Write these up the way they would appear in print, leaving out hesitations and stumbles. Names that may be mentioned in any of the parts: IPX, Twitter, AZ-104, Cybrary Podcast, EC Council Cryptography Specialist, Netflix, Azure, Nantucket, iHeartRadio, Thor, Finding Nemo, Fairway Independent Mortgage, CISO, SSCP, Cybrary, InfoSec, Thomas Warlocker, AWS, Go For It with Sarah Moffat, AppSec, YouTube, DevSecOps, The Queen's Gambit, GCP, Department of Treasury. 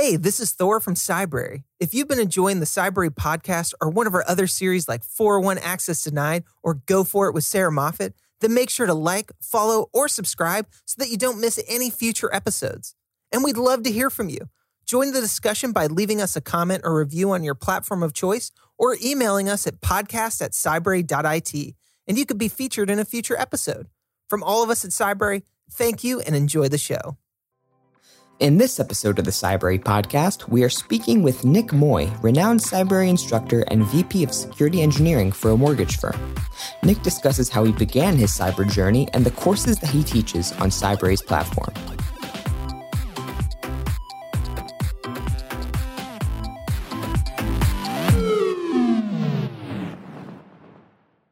Hey, this is Thor from Cybrary. If you've been enjoying the Cybrary Podcast or one of our other series like 401 Access Denied or Go For It with Sarah Moffat, then make sure to like, follow, or subscribe so that you don't miss any future episodes. And we'd love to hear from you. Join the discussion by leaving us a comment or review on your platform of choice or emailing us at podcast@cybrary.it, and you could be featured in a future episode. From all of us at Cybrary, thank you and enjoy the show. In this episode of the Cybrary Podcast, we are speaking with Nick Moy, renowned Cybrary instructor and VP of Security Engineering for a mortgage firm. Nick discusses how he began his cyber journey and the courses that he teaches on Cybrary's platform.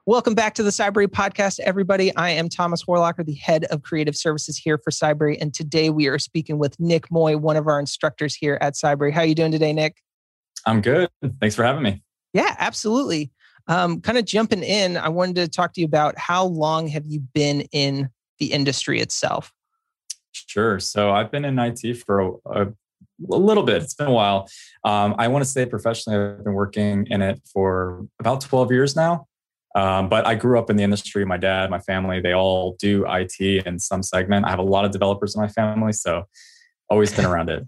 Welcome back to the Cybrary Podcast, everybody. I am Thomas Warlocker, the head of creative services here for Cybrary. And today we are speaking with Nick Moy, one of our instructors here at Cybrary. How are you doing today, Nick? I'm good. Thanks for having me. Yeah, absolutely. Kind of jumping in, I wanted to talk to you about how long have you been in the industry itself? Sure. So I've been in IT for a little bit. It's been a while. I want to say professionally, I've been working in it for about 12 years now. But I grew up in the industry. My dad, my family, they all do IT in some segment. I have a lot of developers in my family, so always been around it.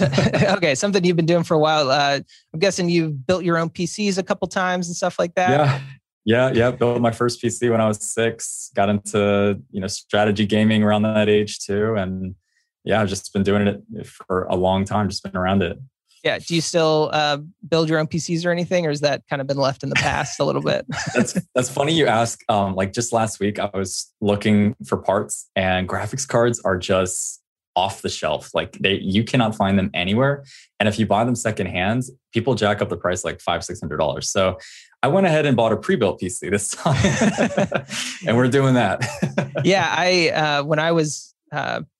Okay, something you've been doing for a while. I'm guessing you've built your own PCs a couple times and stuff like that. Yeah. Built my first PC when I was 6. Got into strategy gaming around that age too, and yeah, I've just been doing it for a long time. Just been around it. Yeah. Do you still build your own PCs or anything, or has that kind of been left in the past a little bit? That's funny you ask. Like just last week, I was looking for parts, and graphics cards are just off the shelf. Like you cannot find them anywhere. And if you buy them secondhand, people jack up the price like $500-$600. So I went ahead and bought a pre-built PC this time, and we're doing that. Yeah.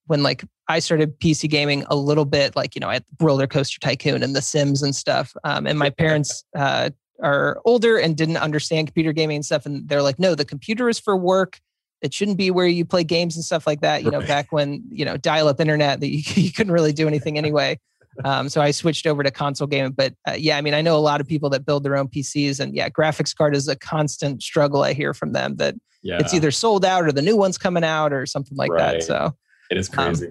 When I started PC gaming a little bit, I had Roller Coaster Tycoon and The Sims and stuff. And my parents are older and didn't understand computer gaming and stuff. And they're like, no, the computer is for work. It shouldn't be where you play games and stuff like that. You know, back when, dial-up internet, that you couldn't really do anything anyway. So I switched over to console gaming. But I know a lot of people that build their own PCs, and graphics card is a constant struggle. I hear from them that it's either sold out or the new one's coming out or something like that. So it is crazy.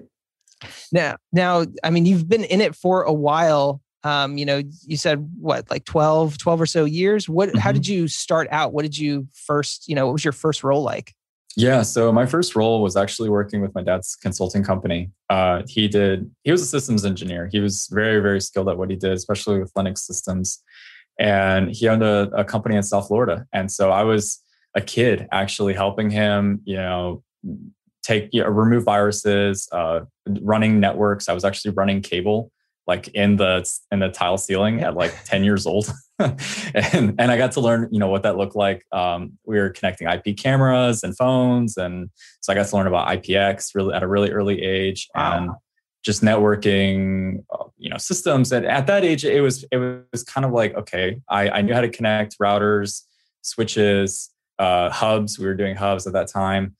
Now, you've been in it for a while. You said what, like 12 or so years? How did you start out? What did you first, what was your first role like? Yeah. So my first role was actually working with my dad's consulting company. He was a systems engineer. He was very, very skilled at what he did, especially with Linux systems. And he owned a company in South Florida. And so I was a kid actually helping him, remove viruses, running networks. I was actually running cable like in the tile ceiling at like 10 years old. and I got to learn, what that looked like. We were connecting IP cameras and phones. And so I got to learn about IPX really at a really early age. Wow. And just networking, systems. And at that age, it was kind of like, okay, I knew how to connect routers, switches, hubs. We were doing hubs at that time.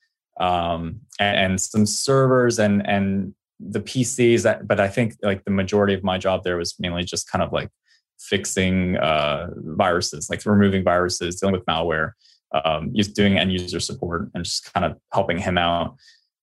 And some servers and the PCs. But I think like the majority of my job there was mainly just kind of like fixing viruses, like removing viruses, dealing with malware, doing end user support, and just kind of helping him out.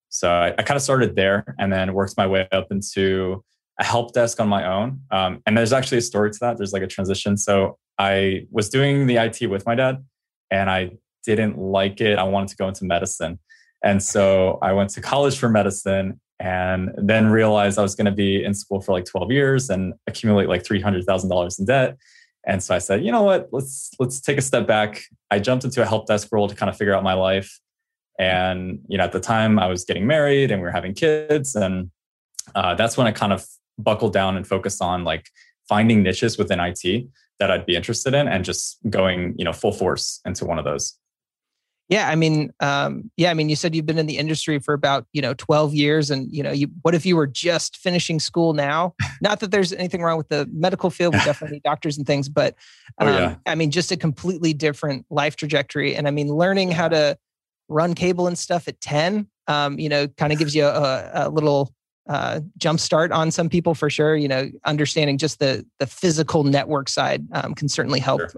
So I kind of started there, and then worked my way up into a help desk on my own. And there's actually a story to that. There's like a transition. So I was doing the IT with my dad, and I didn't like it. I wanted to go into medicine. And so I went to college for medicine, and then realized I was going to be in school for like 12 years and accumulate like $300,000 in debt. And so I said, you know what, let's take a step back. I jumped into a help desk role to kind of figure out my life. And, at the time I was getting married and we were having kids. And that's when I kind of buckled down and focused on like finding niches within IT that I'd be interested in and just going, full force into one of those. Yeah. You said you've been in the industry for about, 12 years and, what if you were just finishing school now? Not that there's anything wrong with the medical field. We definitely need doctors and things, but just a completely different life trajectory. And learning how to run cable and stuff at 10, kind of gives you a little jumpstart on some people for sure. You know, understanding just the physical network side can certainly help. Sure.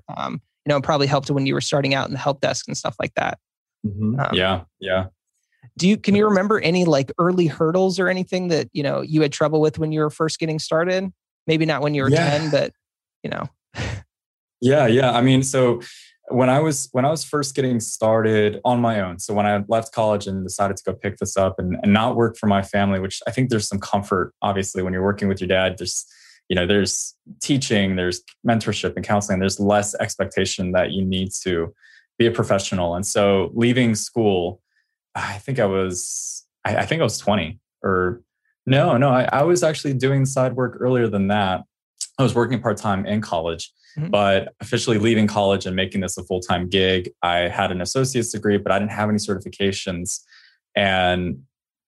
You know, probably helped when you were starting out in the help desk and stuff like that. Mm-hmm. Yeah. Can you remember any like early hurdles or anything that, you know, you had trouble with when you were first getting started? Maybe not when you were 10, but you know. Yeah. I mean, so when I was first getting started on my own, so when I left college and decided to go pick this up and not work for my family, which I think there's some comfort, obviously, when you're working with your dad, there's teaching, there's mentorship and counseling, there's less expectation that you need to be a professional. And so leaving school, I think I was 20 or no. I was actually doing side work earlier than that. I was working part-time in college, mm-hmm. but officially leaving college and making this a full-time gig, I had an associate's degree, but I didn't have any certifications and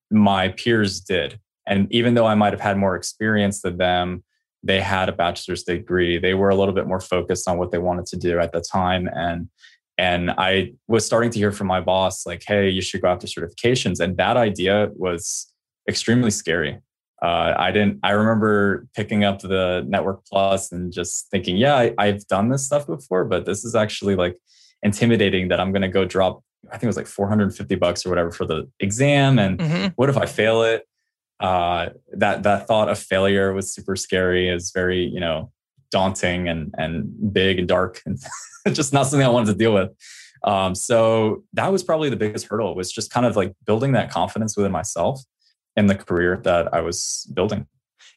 my peers did. And even though I might've had more experience than them, they had a bachelor's degree. They were a little bit more focused on what they wanted to do at the time. And I was starting to hear from my boss, like, hey, you should go after certifications. And that idea was extremely scary. I remember picking up the Network Plus and just thinking, I've done this stuff before, but this is actually like intimidating that I'm going to go drop, I think it was like $450 or whatever for the exam. And mm-hmm. what if I fail it? That thought of failure was super scary. It was very, you know, daunting and big and dark and just not something I wanted to deal with. So that was probably the biggest hurdle, was just kind of like building that confidence within myself in the career that I was building.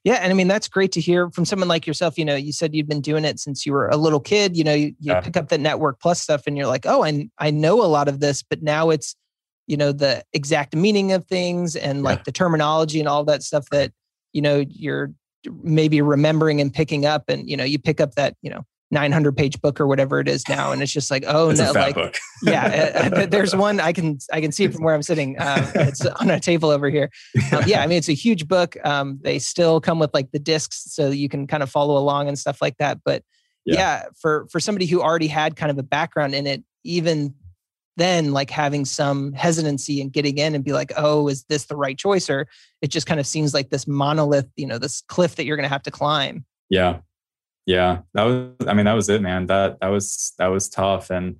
Yeah. And I mean, that's great to hear from someone like yourself. You know, you said you'd been doing it since you were a little kid. You know, you pick up the Network Plus stuff and you're like, oh, and I know a lot of this, but now it's, you know, the exact meaning of things and like the terminology and all that stuff that, you know, you're maybe remembering and picking up. And, you know, you pick up that, you know, 900-page book or whatever it is now. And it's just like, oh, it's no, like, book. There's one I can see it from where I'm sitting. It's on a table over here. I mean, it's a huge book. They still come with like the discs so that you can kind of follow along and stuff like that. But for somebody who already had kind of a background in it, even then like having some hesitancy and getting in and be like, oh, is this the right choice? Or it just kind of seems like this monolith, you know, this cliff that you're going to have to climb. Yeah. Yeah, that was it, man. That was tough. And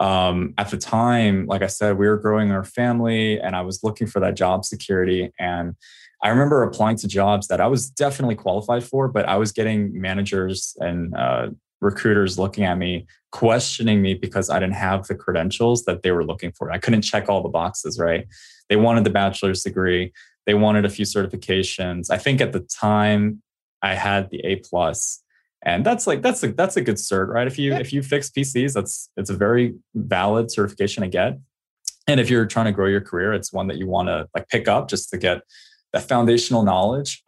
at the time, like I said, we were growing our family and I was looking for that job security. And I remember applying to jobs that I was definitely qualified for, but I was getting managers and recruiters looking at me, questioning me because I didn't have the credentials that they were looking for. I couldn't check all the boxes, right? They wanted the bachelor's degree. They wanted a few certifications. I think at the time I had the A+. And that's a good cert, right? If you fix PCs, it's a very valid certification to get. And if you're trying to grow your career, it's one that you want to like pick up just to get that foundational knowledge.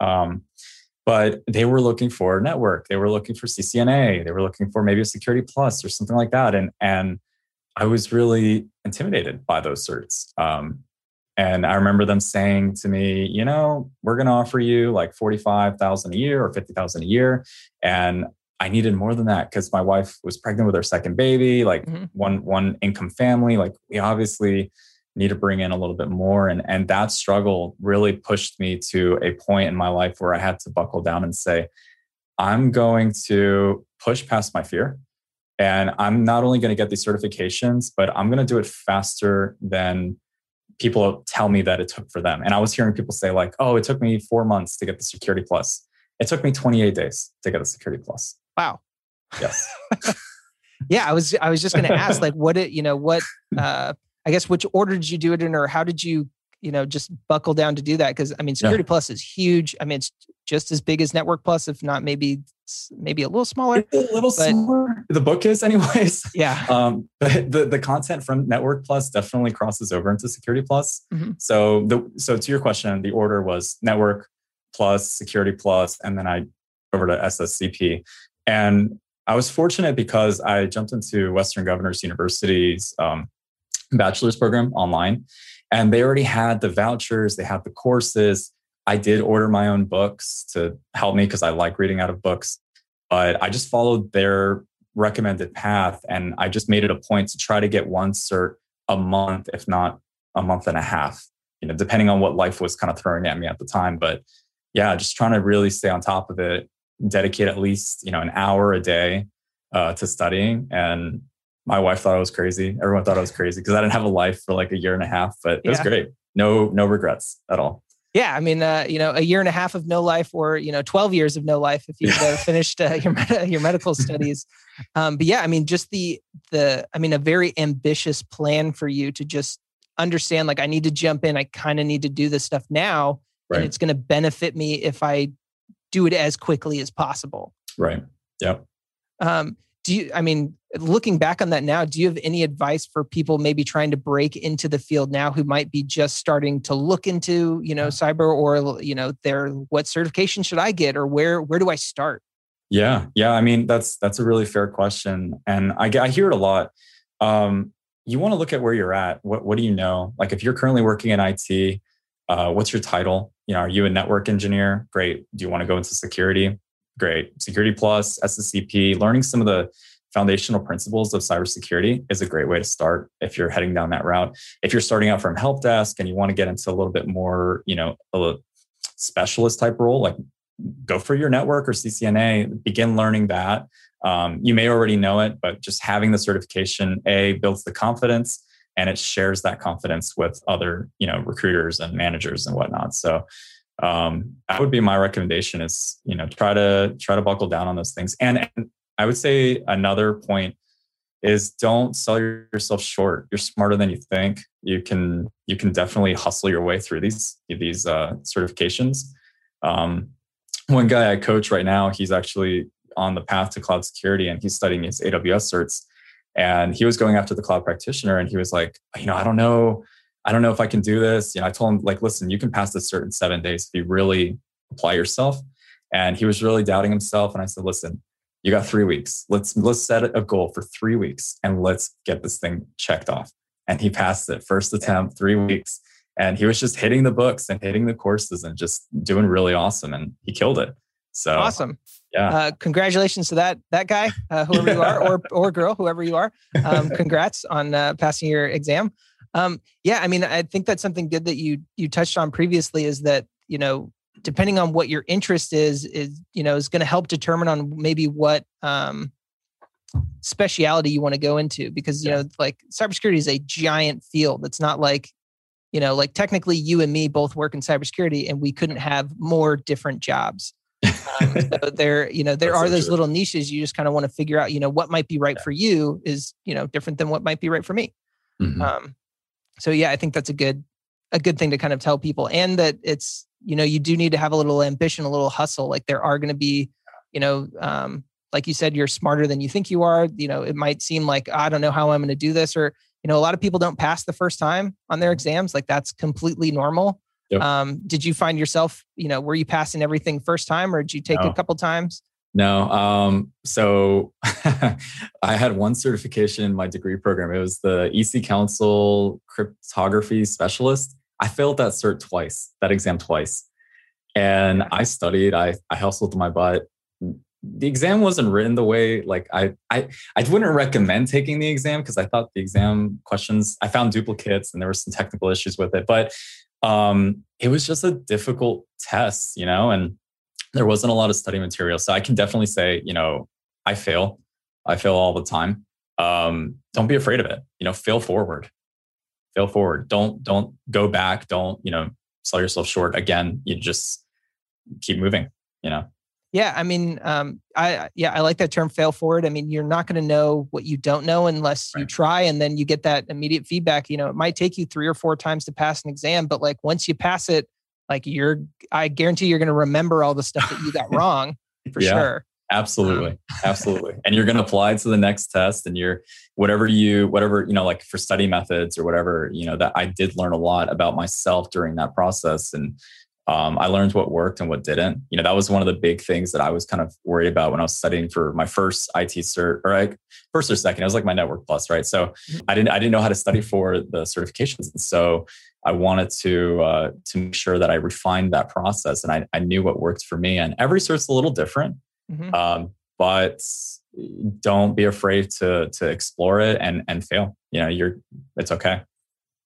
But they were looking for network, they were looking for CCNA, they were looking for maybe a security plus or something like that. And I was really intimidated by those certs. And I remember them saying to me, you know, we're going to offer you like $45,000 a year or $50,000 a year. And I needed more than that because my wife was pregnant with her second baby, like mm-hmm. one income family. Like we obviously need to bring in a little bit more. And that struggle really pushed me to a point in my life where I had to buckle down and say, I'm going to push past my fear. And I'm not only going to get these certifications, but I'm going to do it faster than people tell me that it took for them. And I was hearing people say like, oh, it took me 4 months to get the security plus. It took me 28 days to get the security plus. Wow. Yes. I was just going to ask like, which order did you do it in, or how did you, you know, just buckle down to do that? Cause I mean, security plus is huge. I mean, it's just as big as Network Plus, if not maybe a little smaller. It's a little smaller. The book is anyways. Yeah. But the content from Network Plus definitely crosses over into Security Plus. Mm-hmm. So to your question, the order was Network Plus, Security Plus, and then I over to SSCP. And I was fortunate because I jumped into Western Governors University's bachelor's program online, and they already had the vouchers, they had the courses. I did order my own books to help me because I like reading out of books, but I just followed their recommended path. And I just made it a point to try to get one cert a month, if not a month and a half, depending on what life was kind of throwing at me at the time. But yeah, just trying to really stay on top of it, dedicate at least, an hour a day to studying. And my wife thought I was crazy. Everyone thought I was crazy because I didn't have a life for like a year and a half, but it was great. No regrets at all. Yeah. I mean, a year and a half of no life, or, 12 years of no life if you've finished your medical studies. But yeah, I mean, just a very ambitious plan for you to just understand, like, I need to jump in. I kind of need to do this stuff now, right, and it's going to benefit me if I do it as quickly as possible. Right. Yep. Looking back on that now, do you have any advice for people maybe trying to break into the field now who might be just starting to look into, cyber, or, what certification should I get, or where do I start? Yeah. Yeah. I mean, that's a really fair question. And I hear it a lot. You want to look at where you're at. What do you know? Like, if you're currently working in IT, what's your title? Are you a network engineer? Great. Do you want to go into security? Great. Security Plus, SSCP, learning some of the foundational principles of cybersecurity is a great way to start if you're heading down that route. If you're starting out from help desk and you want to get into a little bit more, a specialist type role, like go for your network or CCNA, begin learning that. You may already know it, but just having the certification, builds the confidence, and it shares that confidence with other, recruiters and managers and whatnot. So that would be my recommendation is, try to buckle down on those things. And I would say another point is don't sell yourself short. You're smarter than you think. You can definitely hustle your way through these certifications. One guy I coach right now, he's actually on the path to cloud security, and he's studying his AWS certs. And he was going after the cloud practitioner, and he was like, I don't know if I can do this. I told him, like, listen, you can pass this cert in 7 days if you really apply yourself. And he was really doubting himself. And I said, listen, you got 3 weeks. Let's set a goal for 3 weeks and let's get this thing checked off. And he passed it first attempt, 3 weeks. And he was just hitting the books and hitting the courses and just doing really awesome. And he killed it. So awesome. Yeah. Congratulations to that guy, whoever you are, or girl, whoever you are. Congrats on passing your exam. I think that's something good that you touched on previously, is that, depending on what your interest is going to help determine on maybe what speciality you want to go into, because, cybersecurity is a giant field. It's not like, like technically you and me both work in cybersecurity and we couldn't have more different jobs. So there are those little niches. You just kind of want to figure out, what might be right for you is, different than what might be right for me. Mm-hmm. I think that's a good thing to kind of tell people, and that it's, you do need to have a little ambition, a little hustle. Like, there are going to be, like you said, you're smarter than you think you are. It might seem like, I don't know how I'm going to do this, or, a lot of people don't pass the first time on their exams. Like, that's completely normal. Yep. Did you find yourself, were you passing everything first time, or did you take a couple times? No. So I had one certification in my degree program. It was the EC Council Cryptography Specialist. I failed that cert twice, that exam twice. And I studied, I hustled my butt. The exam wasn't written the way, like, I wouldn't recommend taking the exam, because I thought the exam questions, I found duplicates and there were some technical issues with it, but it was just a difficult test, and there wasn't a lot of study material. So I can definitely say, I fail all the time. Don't be afraid of it, fail forward. Fail forward. Don't go back. Don't, sell yourself short. Again, you just keep moving, Yeah. I mean, I like that term, fail forward. I mean, you're not going to know what you don't know unless you try, and then you get that immediate feedback. It might take you 3 or 4 times to pass an exam, but like, once you pass it, like, I guarantee you're going to remember all the stuff that you got wrong for sure. Absolutely. Absolutely. And you're going to apply to the next test, and you're whatever, like for study methods or whatever, that I did learn a lot about myself during that process. And I learned what worked and what didn't. That was one of the big things that I was kind of worried about when I was studying for my first IT cert, or like first or second. It was like my Network Plus, right? So I didn't know how to study for the certifications. And so I wanted to make sure that I refined that process, and I knew what worked for me. And every cert's a little different. Mm-hmm. But don't be afraid to explore it and fail. It's okay.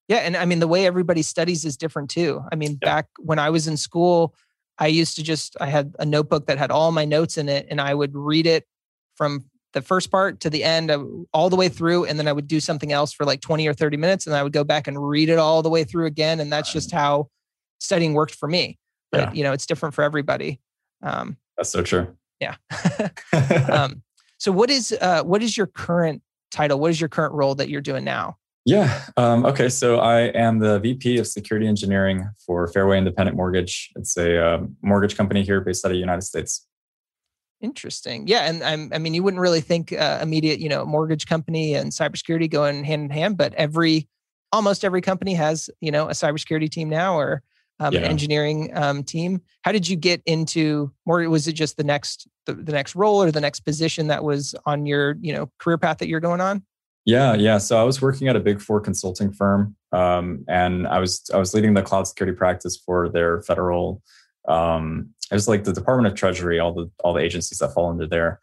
Yeah. And I mean, the way everybody studies is different too. I mean, back when I was in school, I used to just, I had a notebook that had all my notes in it, and I would read it from the first part to the end, all the way through. And then I would do something else for like 20 or 30 minutes. And I would go back and read it all the way through again. And that's just how studying worked for me. Yeah. But, you know, it's different for everybody. That's so true. Yeah. So what is your current title? What is your current role that you're doing now? Yeah. Okay. So I am the VP of Security Engineering for Fairway Independent Mortgage. It's a mortgage company here based out of the United States. Interesting. Yeah. And I mean, you wouldn't really think immediate, you know, mortgage company and cybersecurity going hand in hand, but almost every company has, you know, a cybersecurity team now or an engineering team. How did you get into more? Was it just the next role or the next position that was on your, you know, career path that you're going on? Yeah. So I was working at a Big Four consulting firm, and I was leading the cloud security practice for their federal. It was like the Department of Treasury, all the agencies that fall under there.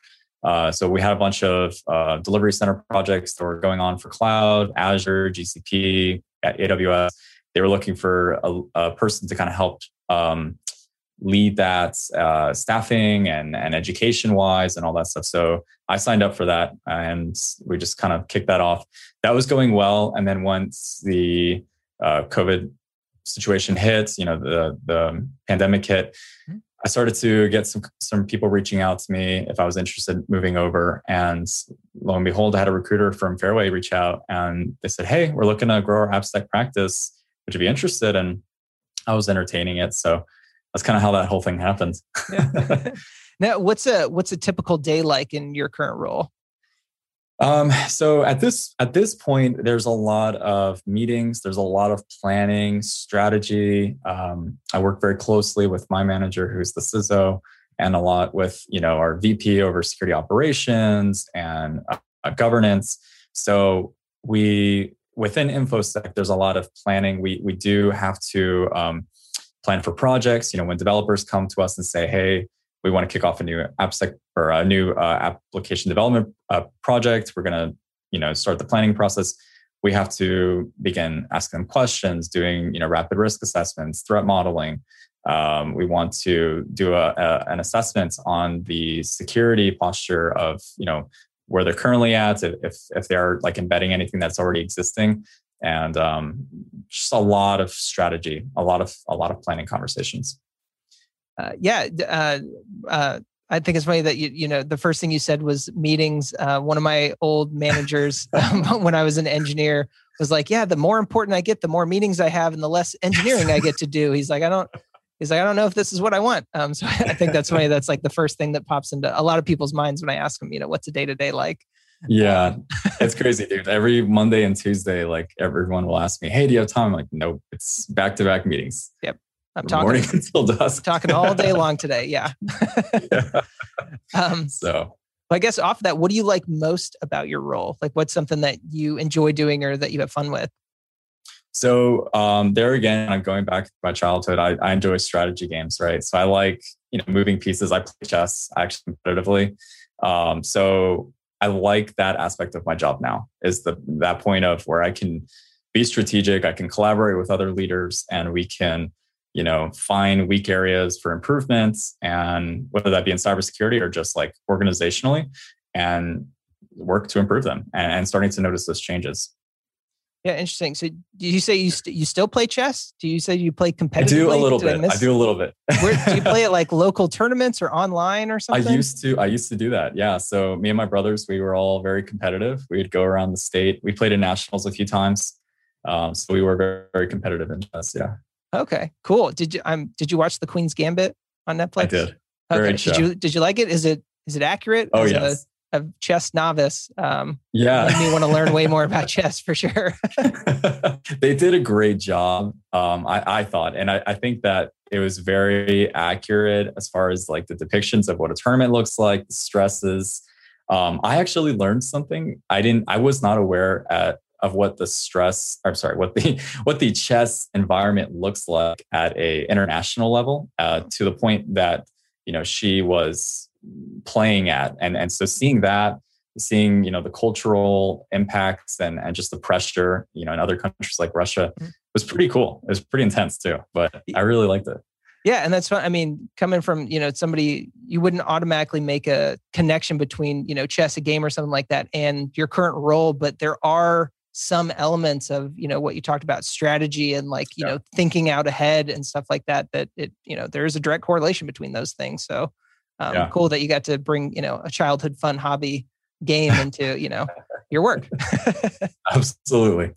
So we had a bunch of delivery center projects that were going on for cloud, Azure, GCP, at AWS. They were looking for a person to kind of help lead that staffing and education-wise and all that stuff. So I signed up for that, and we just kind of kicked that off. That was going well. And then once the COVID situation hit, you know, the pandemic hit, I started to get some people reaching out to me if I was interested in moving over. And lo and behold, I had a recruiter from Fairway reach out, and they said, hey, we're looking to grow our AppSec practice. Would you be interested? And I was entertaining it. So that's kind of how that whole thing happened. Yeah. Now, what's a typical day like in your current role? So at this point, there's a lot of meetings. There's a lot of planning, strategy. I work very closely with my manager, who's the CISO, and a lot with, you know, our VP over security operations and governance. So within InfoSec, there's a lot of planning. We do have to plan for projects. You know, when developers come to us and say, hey, we want to kick off a new AppSec or a new application development project. We're going to, you know, start the planning process. We have to begin asking them questions, doing, you know, rapid risk assessments, threat modeling. We want to do an assessment on the security posture of, you know, where they're currently at, if they're like embedding anything that's already existing, and just a lot of strategy, a lot of planning conversations. I think it's funny that you know the first thing you said was meetings. One of my old managers when I was an engineer was like, "Yeah, the more important I get, the more meetings I have, and the less engineering I get to do." He's like, "I don't know if this is what I want." So I think that's funny. That's like the first thing that pops into a lot of people's minds when I ask them, you know, what's a day-to-day like? Yeah, it's crazy, dude. Every Monday and Tuesday, like everyone will ask me, "Hey, do you have time?" I'm like, "Nope, it's back-to-back meetings." Yep. I'm talking all day long today. Yeah. Yeah. So I guess off of that, what do you like most about your role? Like what's something that you enjoy doing or that you have fun with? So there again, I'm going back to my childhood. I enjoy strategy games, right? So I like, you know, moving pieces. I play chess actually competitively. So I like that aspect of my job now is that point of where I can be strategic. I can collaborate with other leaders, and we can, you know, find weak areas for improvements, and whether that be in cybersecurity or just like organizationally, and work to improve them and starting to notice those changes. Yeah, interesting. So, do you say you still play chess? Do you say you play competitively? I do a little bit. Do you play at like local tournaments or online or something? I used to do that. Yeah. So me and my brothers, we were all very competitive. We would go around the state. We played in nationals a few times. So we were very, very competitive in chess. Yeah. Okay, cool. Did you watch The Queen's Gambit on Netflix? I did. Okay. Did you like it? Is it accurate? Oh, yes. A chess novice. Yeah. Made me want to learn way more about chess for sure. They did a great job. I thought, and I think that it was very accurate as far as like the depictions of what a tournament looks like, the stresses. I actually learned something I was not aware of what the stress, I'm sorry, what the chess environment looks like at a international level, to the point that, you know, she was playing at. And so seeing that seeing, you know, the cultural impacts and just the pressure, you know, in other countries like Russia, it was pretty cool. It was pretty intense too, but I really liked it. Yeah. And that's fun. I mean, coming from, you know, somebody, you wouldn't automatically make a connection between, you know, chess, a game or something like that, and your current role, but there are some elements of, you know, what you talked about, strategy and like, you know, thinking out ahead and stuff like that, that it, you know, there is a direct correlation between those things. So cool that you got to bring, you know, a childhood fun hobby game into, you know, your work. Absolutely.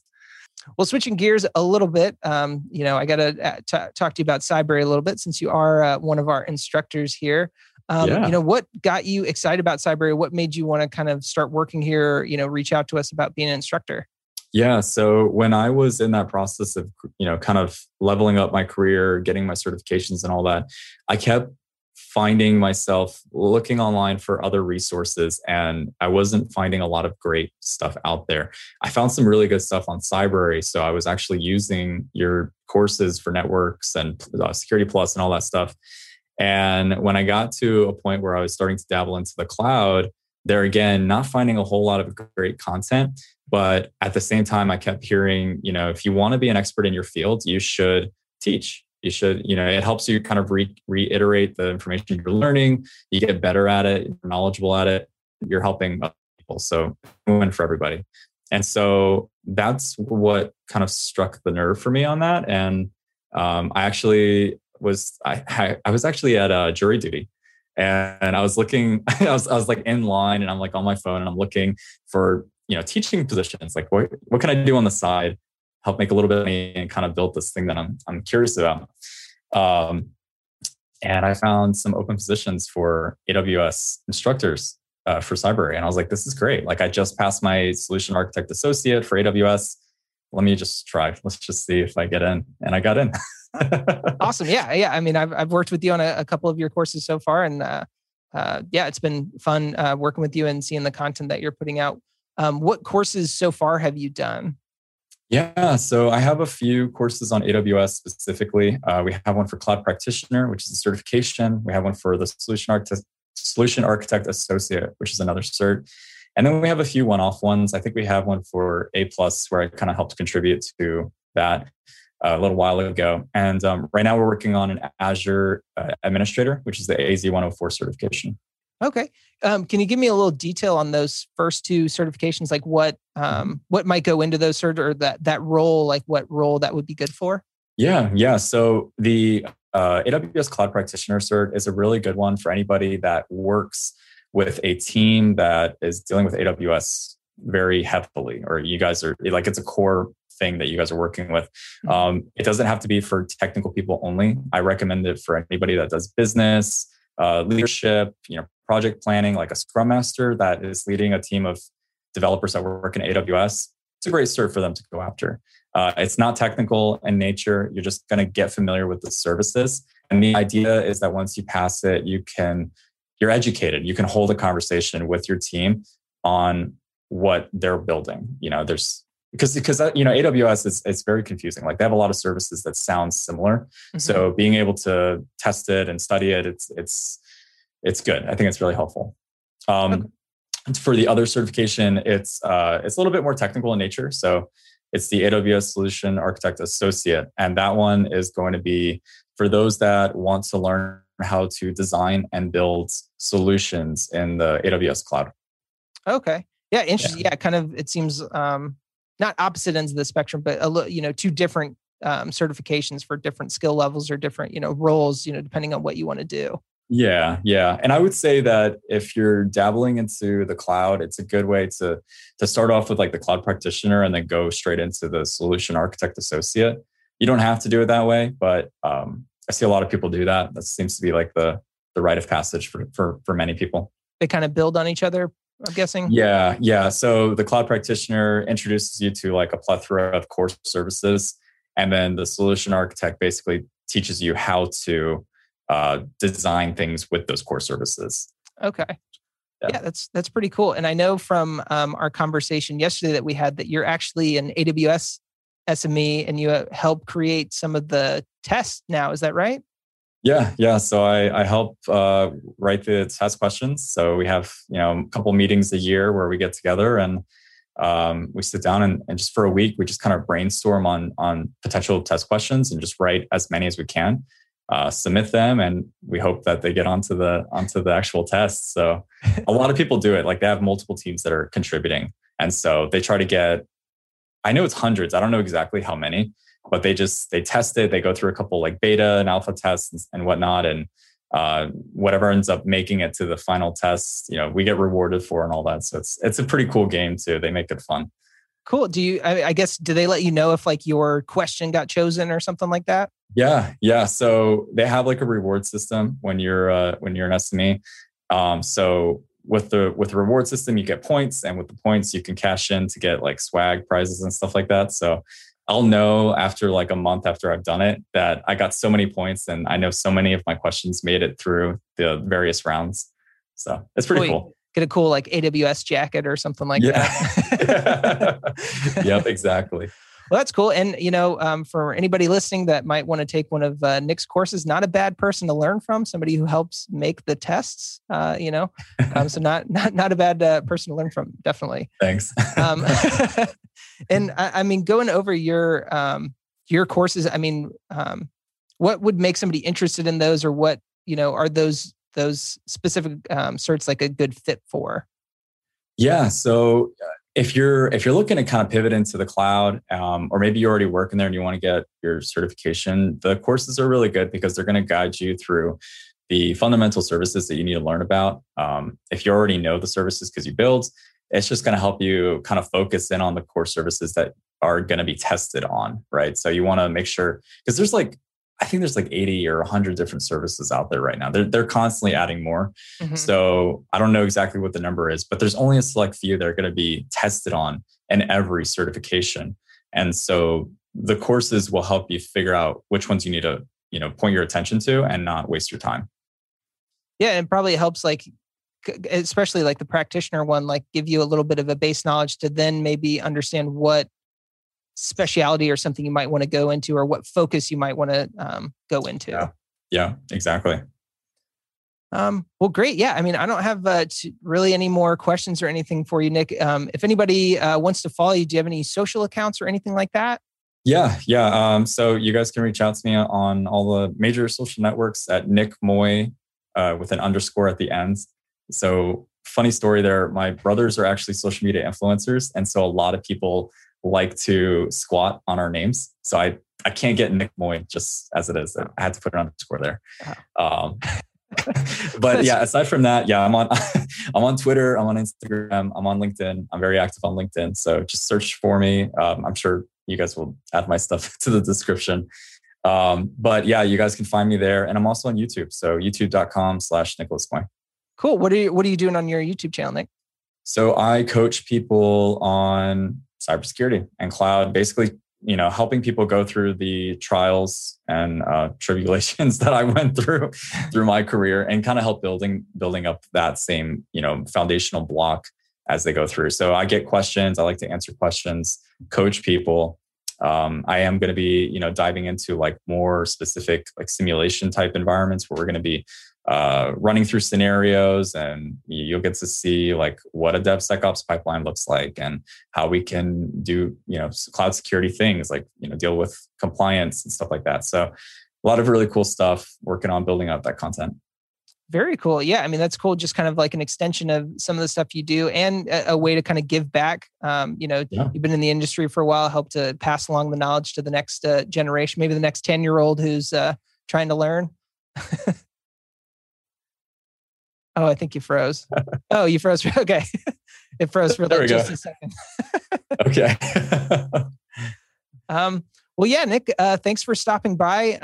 Well, switching gears a little bit, you know, I got to talk to you about Cybrary a little bit since you are one of our instructors here. You know, what got you excited about Cybrary? What made you want to kind of start working here, you know, reach out to us about being an instructor? Yeah. So when I was in that process of, you know, kind of leveling up my career, getting my certifications and all that, I kept finding myself looking online for other resources, and I wasn't finding a lot of great stuff out there. I found some really good stuff on Cybrary. So I was actually using your courses for networks and Security Plus and all that stuff. And when I got to a point where I was starting to dabble into the cloud, there again, not finding a whole lot of great content. But at the same time, I kept hearing, you know, if you want to be an expert in your field, you should teach. You should, you know, it helps you kind of reiterate the information you're learning. You get better at it, you're knowledgeable at it, you're helping other people. So win for everybody. And so that's what kind of struck the nerve for me on that. And I was actually at jury duty. And I was looking, I was like in line, and I'm like on my phone and I'm looking for, you know, teaching positions. Like what can I do on the side, help make a little bit of money and kind of build this thing that I'm curious about. And I found some open positions for AWS instructors for Cybrary. And I was like, this is great. Like I just passed my solution architect associate for AWS. Let me just try. Let's just see if I get in. And I got in. Awesome. Yeah. Yeah. I mean, I've worked with you on a couple of your courses so far, and it's been fun working with you and seeing the content that you're putting out. What courses so far have you done? Yeah. So I have a few courses on AWS specifically. We have one for Cloud Practitioner, which is a certification. We have one for the Solution Architect Associate, which is another cert. And then we have a few one-off ones. I think we have one for A+, where I kind of helped contribute to that a little while ago. And right now we're working on an Azure administrator, which is the AZ-104 certification. Okay. Can you give me a little detail on those first two certifications? Like what might go into those cert, or that role, like what role that would be good for? Yeah. So the AWS Cloud Practitioner Cert is a really good one for anybody that works with a team that is dealing with AWS very heavily, or you guys are like, it's a core thing that you guys are working with. It doesn't have to be for technical people only. I recommend it for anybody that does business, leadership, you know, project planning, like a scrum master that is leading a team of developers that work in AWS. It's a great cert for them to go after. It's not technical in nature. You're just going to get familiar with the services. And the idea is that once you pass it, you're educated. You can hold a conversation with your team on what they're building. You know, there's because you know, AWS it's very confusing. Like they have a lot of services that sound similar. Mm-hmm. So being able to test it and study it, it's good. I think it's really helpful. For the other certification, it's a little bit more technical in nature. So it's the AWS Solution Architect Associate. And that one is going to be for those that want to learn how to design and build solutions in the AWS cloud. Okay. Yeah. Interesting. Yeah. Kind of, it seems not opposite ends of the spectrum, but you know, two different certifications for different skill levels or different, you know, roles, you know, depending on what you want to do. Yeah. And I would say that if you're dabbling into the cloud, it's a good way to start off with like the Cloud Practitioner and then go straight into the Solution Architect Associate. You don't have to do it that way, but I see a lot of people do that. That seems to be like the rite of passage for many people. They kind of build on each other, I'm guessing? Yeah. So the Cloud Practitioner introduces you to like a plethora of core services. And then the Solution Architect basically teaches you how to design things with those core services. Okay. Yeah, that's pretty cool. And I know from our conversation yesterday that we had that you're actually an AWS SME and you help create some of the tests now. Is that right? Yeah. So I help write the test questions. So we have, a couple meetings a year where we get together and we sit down and just for a week, we just kind of brainstorm on potential test questions and just write as many as we can, submit them. And we hope that they get onto the actual test. So a lot of people do it. Like they have multiple teams that are contributing. And so they try to get, I know it's hundreds. I don't know exactly how many, but they test it. They go through a couple like beta and alpha tests and whatnot. And whatever ends up making it to the final test, we get rewarded for and all that. So it's a pretty cool game too. They make it fun. Cool. Do they let you know if like your question got chosen or something like that? Yeah. So they have like a reward system when you're an SME. So with the reward system, you get points, and with the points, you can cash in to get like swag prizes and stuff like that. So I'll know after like a month after I've done it that I got so many points and I know so many of my questions made it through the various rounds. So it's pretty cool. Get a cool like AWS jacket or something like that. Yep, exactly. Well, that's cool. And, for anybody listening that might want to take one of Nick's courses, not a bad person to learn from, somebody who helps make the tests, so not a bad person to learn from. Definitely. Thanks. And going over your courses, what would make somebody interested in those, or what, are those specific certs like a good fit for? Yeah. So if you're looking to kind of pivot into the cloud, or maybe you already work in there and you want to get your certification, the courses are really good because they're going to guide you through the fundamental services that you need to learn about. If you already know the services because you build, it's just going to help you kind of focus in on the core services that are going to be tested on, right? So you want to make sure, because there's 80 or 100 different services out there right now. They're constantly adding more. Mm-hmm. So I don't know exactly what the number is, but there's only a select few that are going to be tested on in every certification. And so the courses will help you figure out which ones you need to, point your attention to and not waste your time. Yeah. And probably helps especially the practitioner one, give you a little bit of a base knowledge to then maybe understand what specialty or something you might want to go into, or what focus you might want to go into. Yeah, exactly. Well, great. Yeah. I don't have really any more questions or anything for you, Nick. If anybody wants to follow you, do you have any social accounts or anything like that? Yeah. So you guys can reach out to me on all the major social networks at Nick Moy with an underscore at the end. So funny story there. My brothers are actually social media influencers. And so a lot of people like to squat on our names. So I can't get Nick Moy just as it is. I had to put an underscore there. Wow. But yeah, aside from that, yeah, I'm on Twitter, I'm on Instagram, I'm on LinkedIn. I'm very active on LinkedIn. So just search for me. I'm sure you guys will add my stuff to the description. But yeah, you guys can find me there. And I'm also on YouTube. So youtube.com/Nicholas Moy. Cool. What are you doing on your YouTube channel, Nick? So I coach people on cybersecurity and cloud, basically, helping people go through the trials and tribulations that I went through my career, and kind of help building up that same, foundational block as they go through. So I get questions. I like to answer questions, coach people. I am going to be, diving into more specific simulation type environments where we're going to be running through scenarios, and you'll get to see what a DevSecOps pipeline looks like and how we can do, cloud security things deal with compliance and stuff like that. So a lot of really cool stuff, working on building up that content. Very cool. Yeah. That's cool. Just kind of an extension of some of the stuff you do, and a way to kind of give back. You've been in the industry for a while, help to pass along the knowledge to the next generation, maybe the next 10-year-old who's trying to learn. Oh, I think you froze. Oh, you froze. Okay. It froze for just a second. Okay. Well, yeah, Nick, thanks for stopping by.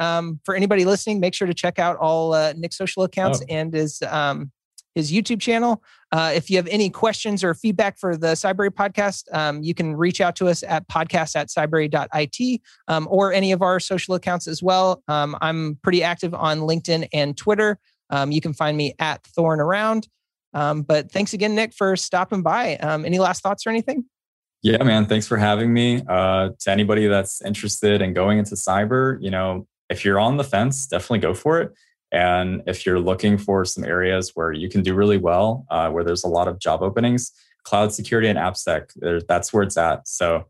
For anybody listening, make sure to check out all Nick's social accounts and his YouTube channel. If you have any questions or feedback for the Cybrary podcast, you can reach out to us at podcast@cybrary.it, or any of our social accounts as well. I'm pretty active on LinkedIn and Twitter. You can find me at thorin_around. But thanks again, Nick, for stopping by. Any last thoughts or anything? Yeah, man. Thanks for having me. To anybody that's interested in going into cyber, if you're on the fence, definitely go for it. And if you're looking for some areas where you can do really well, where there's a lot of job openings, cloud security and AppSec, that's where it's at. So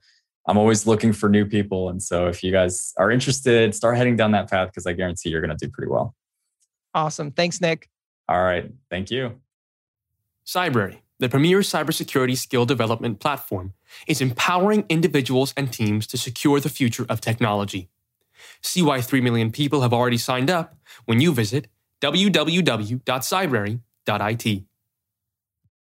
I'm always looking for new people. And so if you guys are interested, start heading down that path because I guarantee you're going to do pretty well. Awesome. Thanks, Nick. All right. Thank you. Cybrary, the premier cybersecurity skill development platform, is empowering individuals and teams to secure the future of technology. See why 3 million people have already signed up when you visit www.cybrary.it.